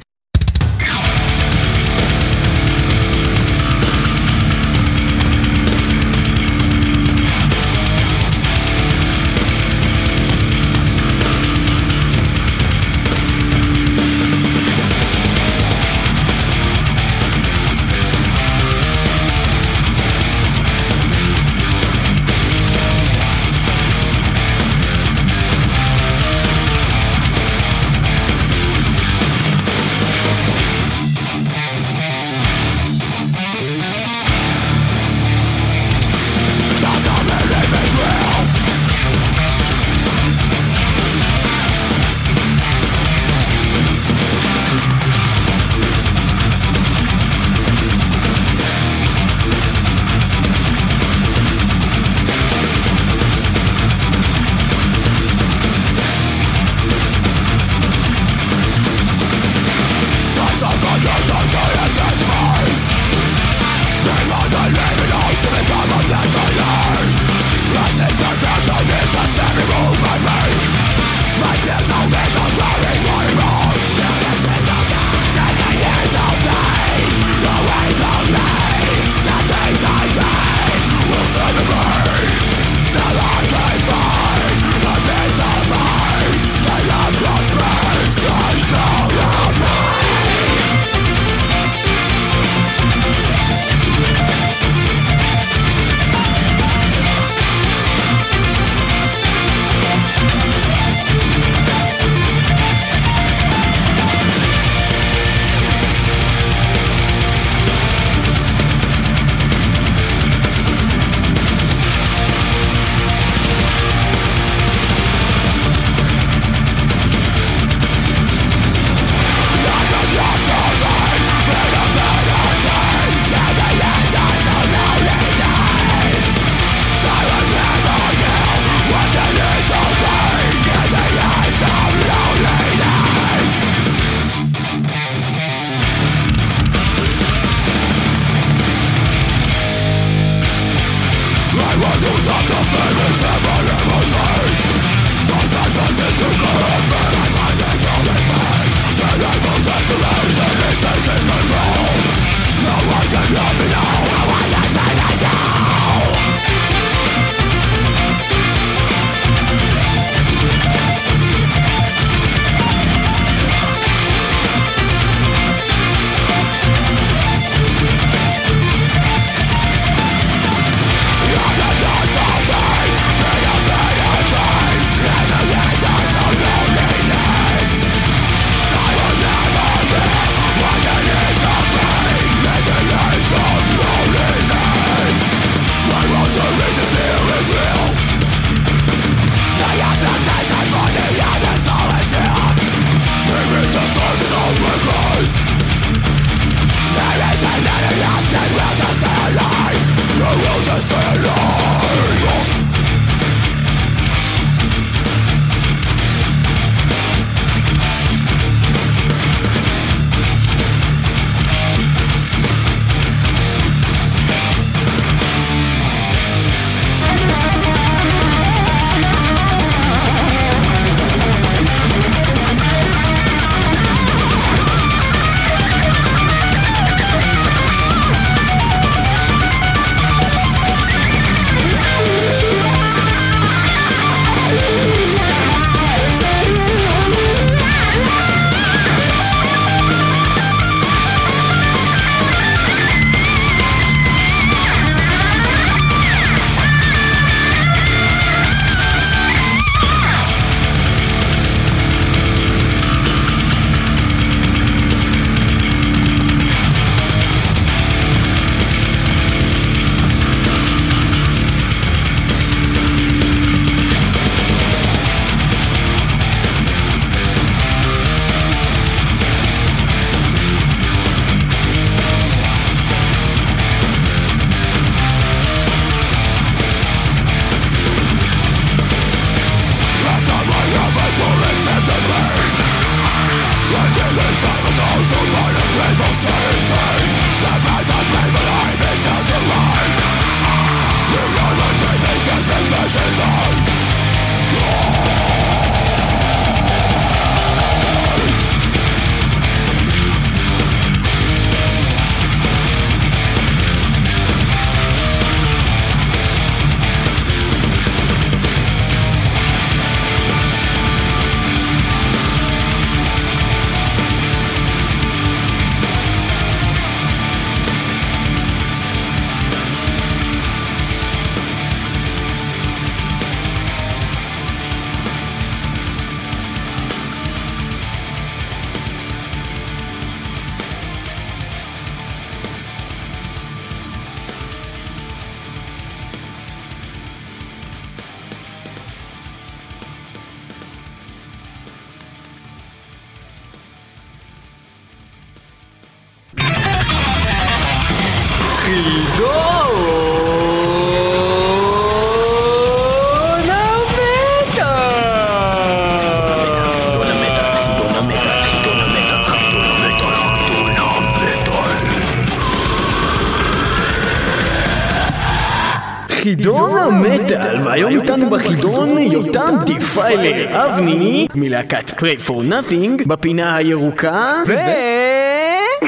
חידון המטל, והיום איתנו בחידון יותם דיפיילר אבני מלהקת Pray for Nothing בפינה הירוקה ו...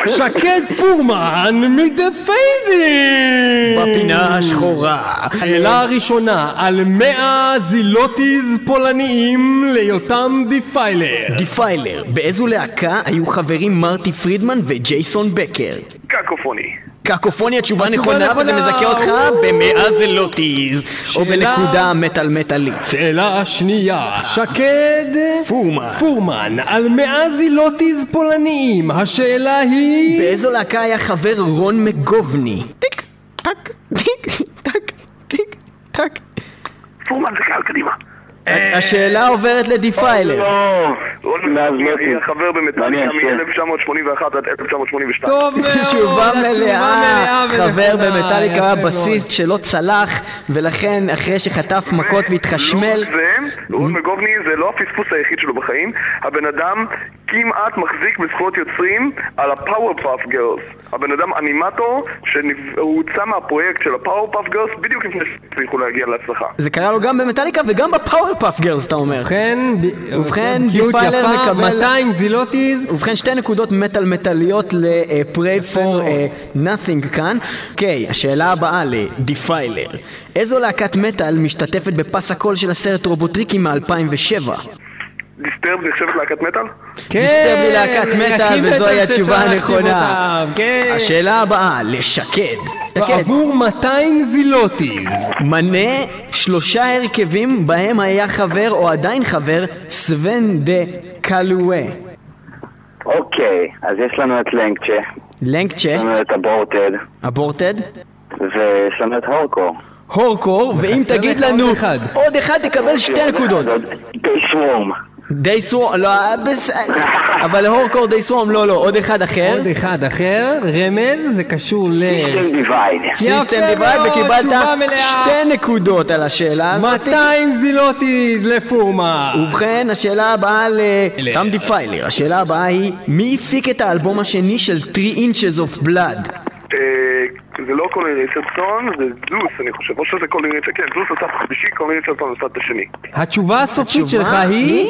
שקד פורמן מ-The Fading בפינה השחורה. שאלה הראשונה, על 100 זילוטיז פולניים ליותם דיפיילר. דיפיילר, באיזו להקה היו חברים מרטי פרידמן וג'ייסון בקר? קקופוני. קקופוניה, תשובה נכונה, וזה מזכה אותך במאה זה לא תיז או בנקודה מטל מטלית. שאלה השנייה, שקד פורמן על 100 זילוטיז פולניים, השאלה היא באיזו להקה היה חבר רון מגובני? טיק טק טיק טק טיק טק. פורמן זה קהל קדימה. השאלה עוברת לדיפיילר. אני חבר במטאליקה מ-1981 עד 1982. תשובה מלאה. חבר במטאליקה, בסיסט שלא צלח, ולכן אחרי שחטף מכות והתחשמל. רון מגובני זה לא הפספוס היחיד שלו בחיים. הבן אדם כמעט מחזיק בזכויות יוצרים על הפאוורפאף גרלס. הבן אדם אנימטור שהוצא מהפרויקט של הפאוורפאף גרלס בדיוק לפני שצריכו להגיע להצלחה. זה קרה לו גם במטאליקה וגם בפאוורפאף גרלס, אתה אומר. ובכן דיפיילר מקבל 200 זילוטיז. ובכן שתי נקודות מטאליות ל-Pray for Nothing כאן. אוקיי, השאלה הבאה לדיפיילר, איזו להקת מטאל משתתפת בפס הקול של הסרט רובוטריקים מ-2007? דיסטרב נחשבת להקת מטל? כן! דיסטרב היא להקת מטל וזו היא התשובה הנכונה. השאלה הבאה לשקד. בעבור 200 זילוטיז מנה 3 הרכבים בהם היה חבר או עדיין חבר סוון דה קלואה. אוקיי, אז יש לנו את לנקצ'ה. לנקצ'ה? יש לנו את אבורטד. אבורטד? ויש לנו את הורקור. הורקור, ואם תגיד לנו עוד אחד תקבל 2 נקודות. די סוורם. די סוורם, לא, אבל הורקור די סוורם, לא, עוד אחד אחר. עוד אחד אחר, רמז, זה קשור ל... סיסטם דיווייד, וקיבלת 2 נקודות על השאלה הזאת. 200 זילוטיז לפורמה. ובכן, השאלה הבאה ליותם דיפיילר, השאלה הבאה היא, מי הפיק את האלבום השני של 3 Inches of Blood? זה לא קולין ריצ'רדסון, זה דלוס, אני חושב, או שזה קולין ריצ'רדסון, דלוס עושה חמישי, קולין ריצ'רדסון עושה את השני. התשובה הסופית שלך היא?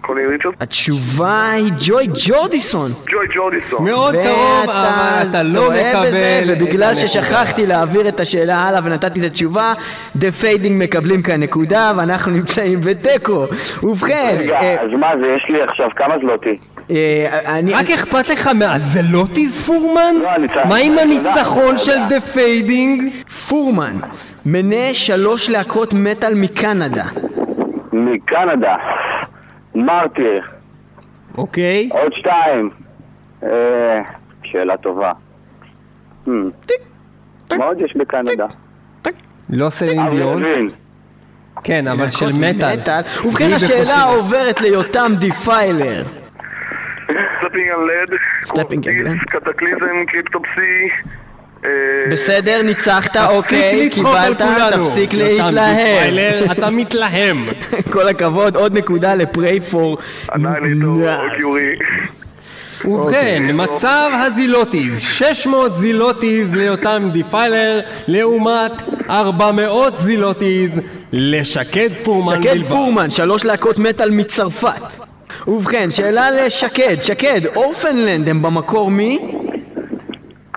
קולין ריצ'רדסון. התשובה היא ג'וי ג'ורדיסון. מאוד קרוב, אבל אתה לא מקבל. ובגלל ששכחתי להעביר את השאלה הלאה ונתתי את התשובה, The Fading מקבלים כאן נקודה, ואנחנו נמצאים בטקו. ובכן... רגע, אז מה זה, יש לי עכשיו כמה זלוטי? רק אכפת לך מהזלוטיז פורמן? מה עם הניצחון של The Fading? פורמן מנה 3 להקות מטל מקנדה. מרטיר. אוקיי, עוד 2. שאלה טובה. מה עוד יש בקנדה? לא סלין דיון. כן, אבל של מטל. ובכן השאלה עוברת ליותם דיפיילר. סטפינג על לד, קטקליזם, קריפטופסי. בסדר, ניצחת, אוקיי, קיבלת, תפסיק להתלהם. אתה מתלהם. כל הכבוד, עוד נקודה ל-Pray for... עדיין איתו, קיורי. ובכן, מצב הזילוטיז, 600 זילוטיז ליותם דיפיילר, לעומת 400 זילוטיז לשקד פורמן בלבד. שקד פורמן, 3 להקות מטל מצרפת. ובכן, שאלה לשקד, שקד, אורפנלנד הם במקור מי?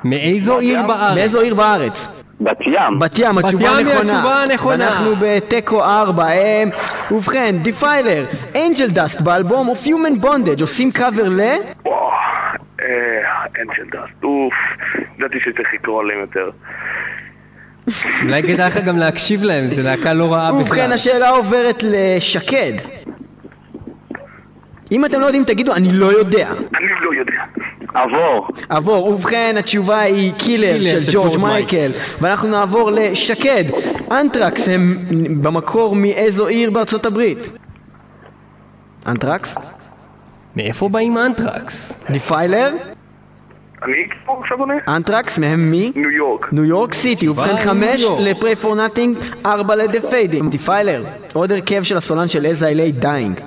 מאיזו עיר בארץ? מאיזו עיר בארץ? בת ים. בת ים, התשובה הנכונה. אנחנו בטקו 4. ובכן, דיפיילר, אנג'ל דאסט באלבום of Human Bondage, עושים קאבר ל... אנג'ל דאסט, אוף, ידעתי שצריך לקרוא להם יותר. אולי כדאי לך גם להקשיב להם, זה להקה לא רעה בכלל. ובכן, השאלה עוברת לשקד. אם אתם לא יודעים, תגידו, אני לא יודע. אני לא יודע. עבור. עבור. ובכן, התשובה היא קילר של ג'ורג' מייקל. ואנחנו נעבור לשקד. אנטרקס הם במקור מאיזו עיר בארצות הברית? אנטרקס? מאיפה באים אנטרקס? דיפיילר? אני כבר שבונה. אנטרקס מהם מי? ניו יורק. ניו יורק סיטי. ובכן 5 לפרי פור נאטינג, 4 לדפיידינג. דיפיילר, עוד הרכב של הסולן של איזה אילי דיינג.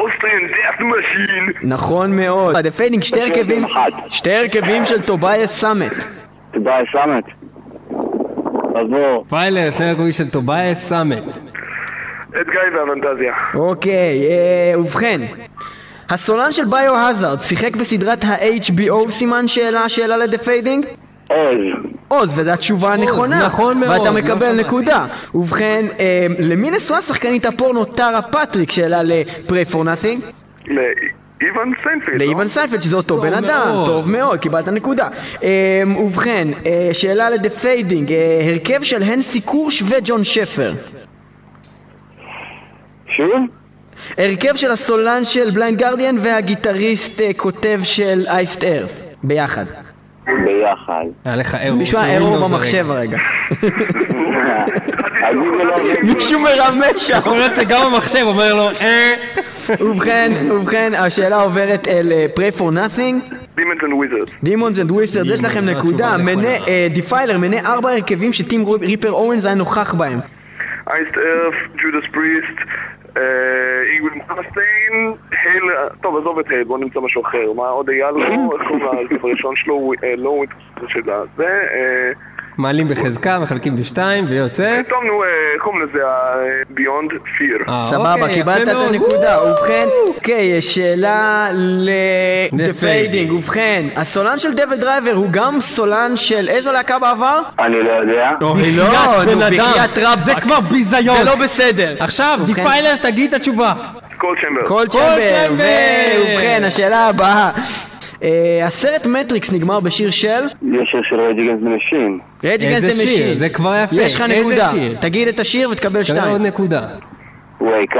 אוסטרין דאפט משין. נכון מאוד. הדפיידינג, שתי הרכבים של טובייס סאמט. טובייס סאמט. עבור. פיילר, שני הרכבים של טובייס סאמט. את גיא והפנטזיה. אוקיי, ובכן. הסולן של ביו-הזארד שיחק בסדרת ה-HBO, סימן שאלה לדפיידינג? עוז, וזו התשובה הנכונה. נכון מאוד. ואתה מקבל נקודה. ובכן, למי נשואה שחקנית הפורנו טרה פטריק, שאלה ל-Pray for Nothing? לאיוון סיינפלד. לאיוון סיינפלד, שזה אותו בן אדם. טוב מאוד, קיבלת נקודה. ובכן, שאלה לדפיידינג, הרכב של הנסי קורש וג'ון שפר. שוב? הרכב של הסולן של בליינד גרדיאן והגיטריסט כותב של אייסט ארף. ביחד. היה לך אירו. מישהו היה אירו במחשב הרגע. מישהו מרמש שם. יכול להיות שגם המחשב אומר לו ובכן, השאלה עוברת אל Pray for Nothing. Demons and Wizards. יש לכם נקודה. דיפיילר מנה 4 הרכבים שטים ריפר אורנס היה נוכח בהם. אייסט ארף, ג'ודס פריסט, איגוד מוכנסיין, היל, טוב עזוב את היל, בוא נמצא משהו אחר. מה עוד היה לו, איך הוא הראשון שלו, לא הוא התחשב שלה, זה מעלים בחזקה, מחלקים בשתיים ויוצא טוב, נו, קום לזה ביונד פיר. סבבה, קיבלת את הנקודה. ובכן, אוקיי, שאלה לדפיידינג. ובכן, הסולן של דבל דרייבר הוא גם סולן של איזו להקה בעבר? אני לא יודע. לא, נו, בחיית רב, זה כבר ביזיון, זה לא בסדר. עכשיו, דיפיילר, תגיד את התשובה. קול צ'מבר. ובכן, השאלה הבאה, הסרט מטריקס נגמר בשיר של? יש שיר של Rage Against the Machine. זה כבר יפה. יש לך נקודה, תגיד את השיר ותקבל 2. תקבל עוד נקודה. Wake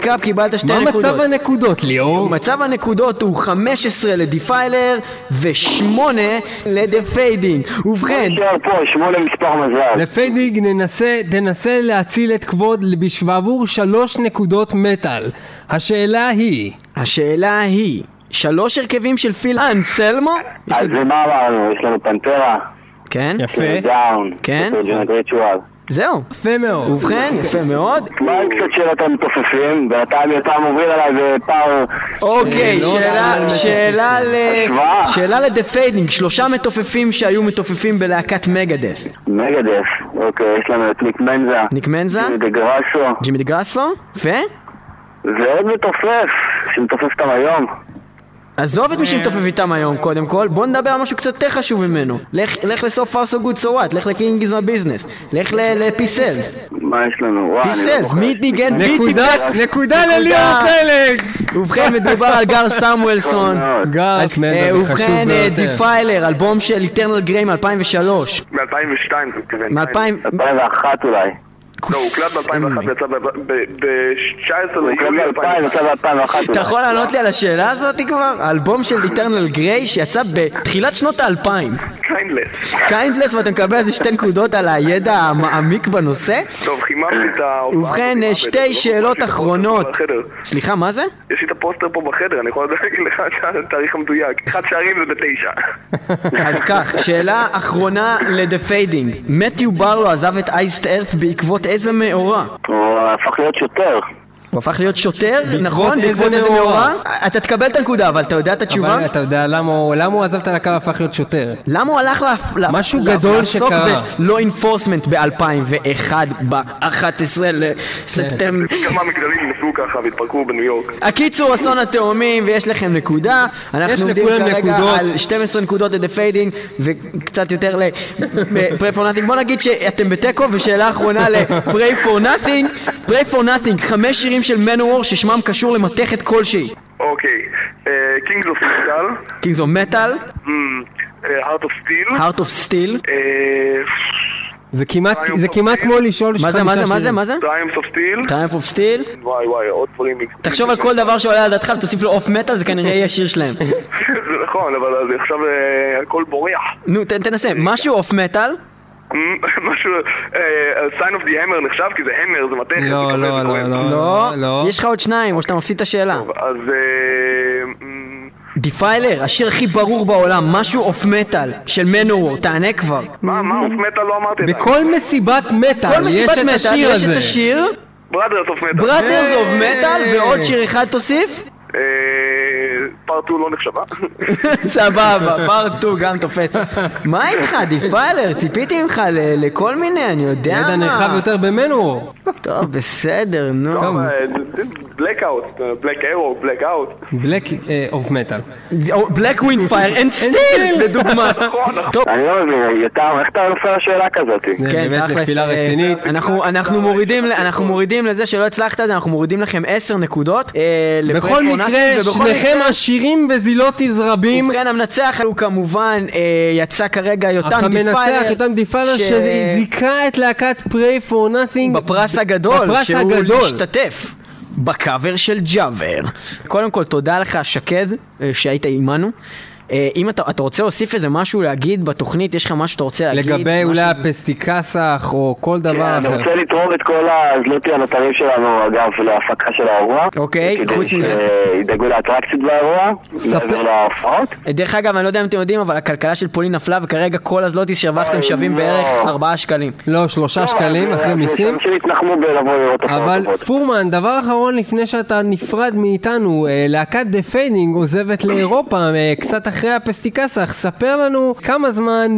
Up, קיבלת 2 נקודות. מה מצב הנקודות, ליאור? מצב הנקודות הוא 15 לדיפיילר ו8 לדפיידינג. ובכן, נשאר פה 8 מספר מזל. דפיידינג ננסה להציל את כבוד בשבעבור 3 נקודות מטל. השאלה היא 3 הרכבים של פיל אנסלמו. אז למה אמרנו? יש לנו פנטרה. כן. יפה. דאון. כן. זהו. יפה מאוד. ובכן, יפה מאוד. מה קצת שאלתם תופסים? ואתה מוביל עליי ופאו. אוקיי, שאלה לדפיידינג. 3 מתופפים שהיו מתופפים בלהקת מגדף. אוקיי, יש לנו את ניק מנזה. ג'ימי דגרסו. יפה. ועוד מתופף, שמתופף גם היום. עזוב את מי שמתופף איתם היום, קודם כל בוא נדבר על משהו קצת יותר חשוב ממנו. לך לסוף So Good So What, לך לקינג is my business, לך לפיסלס. מה יש לנו? פיסלס, מי ניגן ביטי. נקודה לליאור פלג. ובכן, מדובר על גאר סמואלסון. ובכן, דיפיילר, אלבום של Eternal Grey מ-2003 מ-2001 אולי. לא, הוא קלט ב-2001, יצא ב-19... הוא קלט ב-2000, יצא ב-2001. אתה יכול לענות לי על השאלה הזאת כבר? האלבום של Eternal Grey שיצא בתחילת שנות ה-2000. Kindless, ואתה מקבל איזה 2 נקודות על הידע המעמיק בנושא. טוב, חיממתי את ההופעה. ובכן, 2 שאלות אחרונות. סליחה, מה זה? יש לי את הפוסטר פה בחדר, אני יכול לדעת לך את התאריך המדויק. 1 שערים זה 9. אז כך, שאלה אחרונה לדפיידינג. מתיו ברלו עזב את אייסט ארף בעקבות איזה מאורה? הוא הפך להיות שוטר. הוא הפך להיות שוטר, נכון? בעקבות איזה מאורע? אתה תקבל את הנקודה, אבל אתה יודע את התשובה? אבל אתה יודע למה הוא עזב את הלקה והפך להיות שוטר? למה הוא הלך משהו גדול שקרה? לא אינפורסמנט ב-2001, ב-11 לספטמבר. כמה מגדלים נפלו ככה והתפרקו בניו יורק. הקיצור, אסון התאומים, ויש לכם נקודה. אנחנו עומדים כרגע על 12 נקודות לדפיידינג, וקצת יותר ל-Pray for Nothing. בוא נגיד שאתם בטקו, ושאלה האחרונה ל-Pray for Nothing. Pray for Nothing, 5 שירים של מנוור ששמם קשור למתכת כלשהי. אוקיי, Kings of Metal. Kings of Metal. Heart of Steel. Heart of Steel. זה כמעט כמו לשאול שחמישה שירים. מה זה? Triumph of Steel. Triumph of Steel. וואי, עוד דברים. תחשוב על כל דבר שעולה על דעתך ותוסיף לו אוף מטל, זה כנראה יהיה שיר שלהם. זה נכון, אבל עכשיו הכל בורח. נו, תנסה, משהו אוף מטל? משהו, sign of the hammer נחשב, כי זה hammer, זה מתכת. לא. יש לך עוד שניים, או שאתה מפסיד את השאלה. אז... דיפיילר, השיר הכי ברור בעולם, משהו אוף מטל של מנוור, תענה כבר. מה אוף מטל לא אמרתי? בכל מסיבת מטל יש את השיר הזה. יש את השיר Brothers of Metal, ועוד שיר אחד תוסיף? פארטו לא נחשבה. סבבה, פארטו גם תופס. מה איתך, דיפיילר? ציפיתי ממך לכל מיני, אני יודע מה. ידע נרחב יותר במנוור. טוב, בסדר, נו. טוב, Black of Metal. Black Windfire and Steel, לדוגמה. אני לא מבין, יתאר, איך אתה נופל לשאלה כזאת? כן, באמת נפילה רצינית. אנחנו מורידים לזה שלא הצלחת, אנחנו מורידים לכם 10 נקודות. בכל מקרה, שניכם עשירים וזילות תזרבים. ובכן, המנצח הוא כמובן יצא כרגע יותם דיפיילר. המנצח יותם דיפיילר שזיקה את להקת Pray for Nothing בפרס הגדול, שהוא להשתתף בקאבר של ג'אבר. קודם כל, תודה לך, שקד, שהיית עימנו. אם אתה רוצה להוסיף איזה משהו להגיד בתוכנית, יש לך משהו שאתה רוצה להגיד? לגבי אולי הפסטיקסח או כל דבר אחר. אני רוצה לתרום את כל הזלוטי הנותרים שלנו, אגב, להפקה של האירוע. אוקיי, חוץ מזה. ידאגו לאטרקציות באירוע, לעבר להופעות. דרך אגב, אני לא יודע אם אתם יודעים, אבל הכלכלה של פולין נפלה, וכרגע כל הזלוטי שרווחתם שווים בערך 4 שקלים. לא, 3 שקלים אחרי מיסים. אבל פורמן, דבר אחרון לפני שאתה נפרד מאיתנו, להקת דה פיינינג עוזבת לאירופה, קצת אחרי הפסטיקסח, ספר לנו כמה זמן,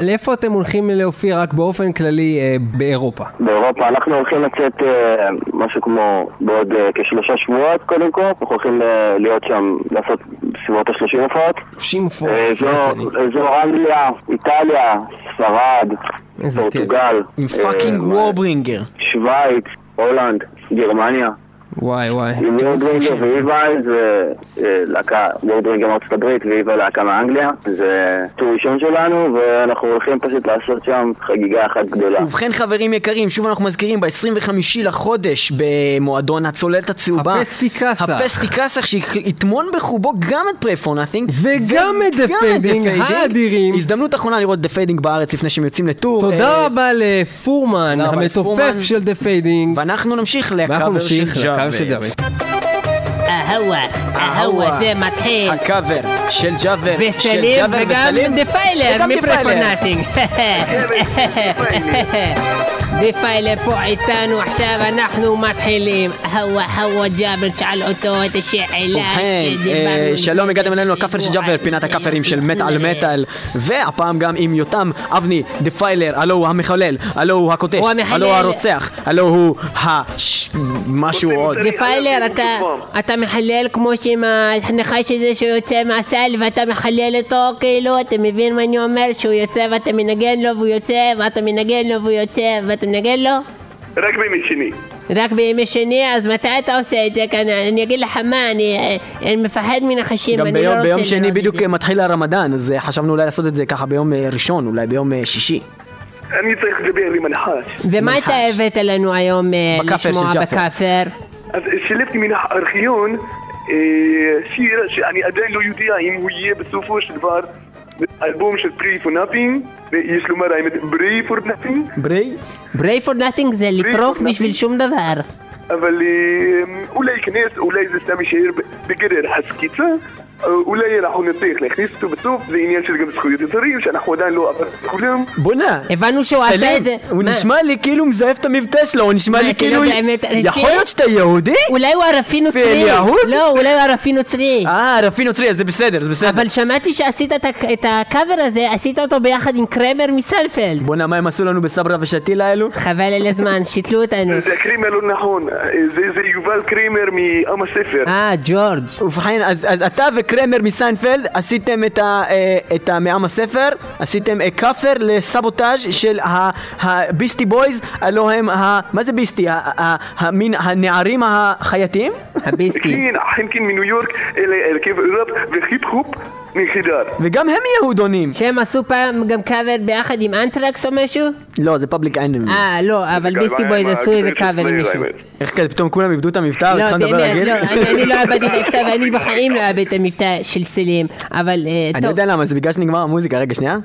לאיפה אתם הולכים להופיע רק באופן כללי באירופה? באירופה, אנחנו הולכים לצאת משהו כמו בעוד כ3 שבועות קודם כל, אנחנו הולכים להיות שם, לעשות סביבות ה-30 הופעות. 30 הופעות? זו אנגליה, איטליה, ספרד, פורטוגל. עם פאקינג וורברינגר. שווייץ, הולנד, גרמניה. וואי. עם וורדרינגר ואיוואי, זה להקה, וורדרינגר מארצות הברית ואיוואי להקה מאנגליה. זה טור ראשון שלנו, ואנחנו הולכים פשוט לעשות שם חגיגה אחת גדולה. ובכן, חברים יקרים, שוב אנחנו מזכירים, ב-25 לחודש במועדון הצוללת הצהובה, הפסטיקסח, שיתמון בחובו גם את Pray for Nothing וגם את דה פיינינג האדירים. הזדמנות אחרונה לראות דה פיינינג בארץ לפני שהם יוצאים לטור. תודה רבה לפורמן, המתופף של דה פיינינג, ואנחנו נמשיך לקאבר של ג'אבר. ההווה זה מתחיל הקאבר של ג'אבר וסלים וגם דיפיילר מ-Pray for Nothing. דיפיילר פה איתנו, עכשיו אנחנו מתחילים. ההווה ג'אבר, תשאל אותו את השאלה שדיברנו. שלום, הגעתם אלינו לקאבר של ג'אבר, פינת הקאברים של מטאל מטאל, והפעם גם עם יותם אבני דיפיילר. הלו הוא המחולל, הלו הוא הכותש, הלו הוא הרוצח, הלו הוא משהו עוד. דיפיילר, אתה מחלל כמו שעם הנחש הזה שיוצא מהסל ואתה מחלל אותו, כאילו, אתה מבין מה אני אומר? שהוא יוצא ואתה מנגן לו והוא יוצא ואתה מנגן לו והוא יוצא ואתה מנגן לו? רק בימי שני. רק בימי שני? אז מתי אתה עושה את זה? כאן אני אגיד לך מה, אני מפחד מנחשים. גם ביום שני בדיוק מתחיל הרמדאן, אז חשבנו אולי לעשות את זה ככה ביום ראשון, אולי ביום שישי. אני צריך לדבר עם הנחש. ומה אתה הבאת לנו היום לשמוע בכפר? אז שלפתי מן הארכיון שיר שאני עדיין לא יודע אם הוא יהיה בסופו של דבר אלבום של Pray for Nothing, ויש לומר האמת Pray for Nothing. Pray for Nothing זה לטרוף בשביל שום דבר. אבל אולי ייכנס, אולי זה סתם יישאר בגדר הסקיצה, אולי אנחנו נצליח להכניס אותו בסוף, זה עניין של גם זכויות יוצרים שאנחנו עדיין לא עבד כולם. בונה, הבנו שהוא עשה את זה. הוא נשמע לי כאילו מזייף את המבטא שלו, הוא נשמע לי כאילו יכול להיות שאתה יהודי? אולי הוא ערפי נוצרי. לא, אולי הוא ערפי נוצרי. ערפי נוצרי, זה בסדר. אבל שמעתי שעשית את הקאבר הזה, עשית אותו ביחד עם קרמר מסלפלד. בונה, מה הם עשו לנו בסברה ושתילה אלו? חבל אלה זמן, שיתלו אותנו. זה קרמר לא נכון, זה יובל קרמר מעם הספר. ג'ורג'. ובכן, אז אתה וקרמר מסיינפלד עשיתם את מעם הספר, עשיתם קאפר לסבוטאז' של הביסטי בויז, הלא הם, מה זה ביסטי? המין הנערים החייתיים? הביסטי. כן, חנקין מניו יורק, אלה הרכב אירופ וחיפ-חופ מחידר. וגם הם יהודונים. שהם עשו פעם גם קאבר ביחד עם אנטרקס או משהו? לא, זה פאבליק אנמי. לא, אבל ביסטי בויז עשו איזה קאבר עם מישהו. איך כזה, פתאום כולם איבדו את המבטא? לא, באמת, לא, אני לא עבדתי את המבטא ואני בחיים לא עבדתי את המבטא של סלים, אבל טוב. אני יודע למה, זה בגלל שנגמר המוזיקה, רגע שנייה.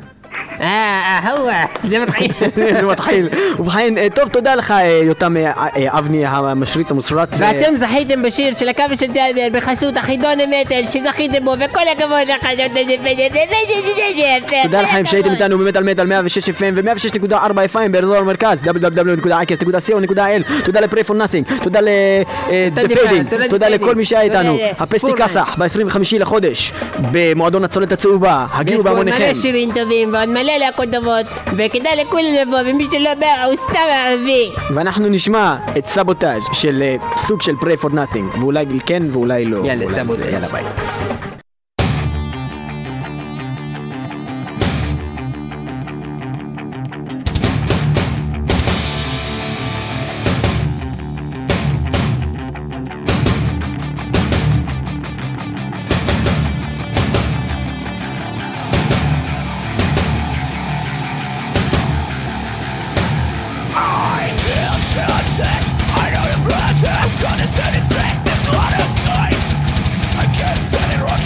זה מתחיל. זה מתחיל. ובכן, טוב, תודה לך יותם אבני המשריץ המוסרץ. ואתם זכיתם בשיר של הקאבר של ג'אבר בחסות החידון המטל שזכיתם בו, וכל הכבוד לך. תודה לכם שהייתם איתנו במטל מטל 106 FM ו-106.4 FM באזור המרכז www.acast.co.il. תודה ל-Pray for Nothing, תודה ל-The Fading, תודה לכל מי שהיה איתנו. הפסטי קסח ב-25 לחודש במועדון הצולת הצהובה, הגיעו בהמוניכם, יש מלא שירים טובים ועוד מלא להקות טובות, וכדאי לכולם לבוא, ומי שלא בא הוא סתם ערבי. ואנחנו נשמע את סבוטאז' של סוג של Pray for Nothing, ואולי כן ואולי לא. יאללה סבוטאז', יאללה ביי. I know the pretense, gonna send it back this lot of nights. I can't stand it right.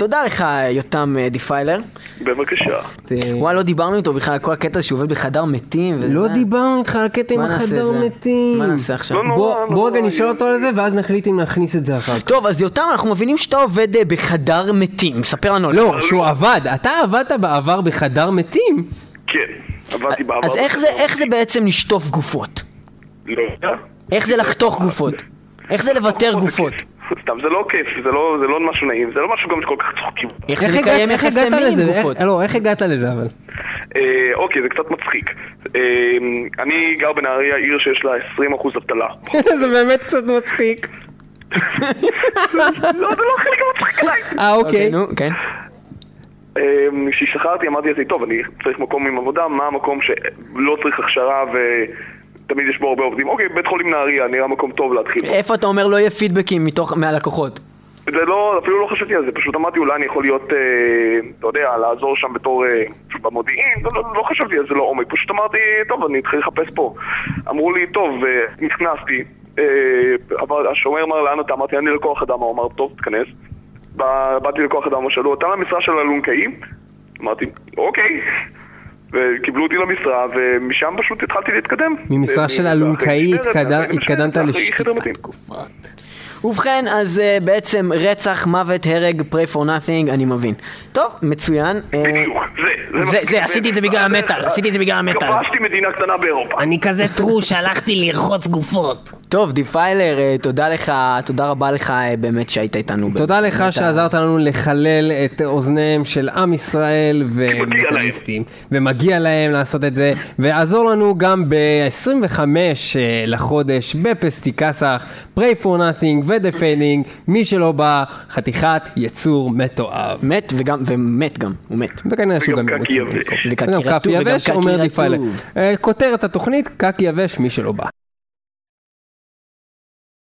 תודה לך, יותם דיפיילר. בבקשה. וואי, לא דיברנו איתו בכלל על כל הקטע שעובד בחדר מתים. לא דיברנו איתך על הקטע עם החדר מתים. מה נעשה עכשיו? בוא רגע נשאל אותו על זה, ואז נחליט אם להכניס את זה אחר כך. טוב, אז יותם, אנחנו מבינים שאתה עובד בחדר מתים. ספר לנו. לא, שהוא עבד. אתה עבדת בעבר בחדר מתים? כן, עבדתי בעבר. אז איך זה בעצם לשטוף גופות? לא יודע. איך זה לחתוך גופות? איך זה לוותר גופות? סתם, זה לא כיף, זה לא משהו נעים, זה לא משהו גם כל כך צוחקים. איך זה לקיים יחסים עם גופות? לא, איך הגעת לזה אבל? אוקיי, זה קצת מצחיק. אני גר בנהריה, עיר שיש לה 20% אבטלה. זה באמת קצת מצחיק. לא, זה לא חלק מצחיק עליי. אוקיי, נו, כן. כששחררתי אמרתי לי, טוב, אני צריך מקום עם עבודה, מה המקום שלא צריך הכשרה ו... תמיד יש בו הרבה עובדים. אוקיי, בית חולים נהריה, נראה מקום טוב להתחיל. איפה אתה אומר לא יהיה פידבקים מהלקוחות? זה לא, אפילו לא חשבתי על זה, פשוט אמרתי אולי אני יכול להיות, אתה יודע, לעזור שם בתור במודיעין, לא חשבתי על זה לא עומק, פשוט אמרתי, טוב, אני אתחיל לחפש פה. אמרו לי, טוב, נכנסתי, אבל השומר אמר לאן אתה? אמרתי, אני לכוח אדם, הוא אמר, טוב, תכנס. באתי לכוח אדם, שאלו, אתה למשרה של הלונקאים? אמרתי, אוקיי. וקיבלו אותי למשרה, ומשם פשוט התחלתי להתקדם. ממשרה של אלונקאי התקדמת לשטיפת גופות. ובכן, אז בעצם רצח, מוות, הרג, pray for nothing, אני מבין. טוב, מצוין. בדיוק, זה, עשיתי את זה בגלל המטל, כבשתי מדינה קטנה באירופה. אני כזה תרוש, הלכתי לרחוץ גופות. טוב, דיפיילר, תודה לך, תודה רבה לך באמת שהיית איתנו. תודה לך שעזרת לנו לחלל את אוזניהם של עם ישראל ומטליסטים. ומגיע להם לעשות את זה, ועזור לנו גם ב-25 לחודש בפסטיקסח, pray for nothing ודפנינג, מי שלא בא, חתיכת יצור מתואב. מת וגם, ומת גם, הוא מת. וכנראה שהוא גם יצור מתואב. וגם קק יבש, אומר דיפיילר. כותרת התוכנית, קק יבש, מי שלא בא.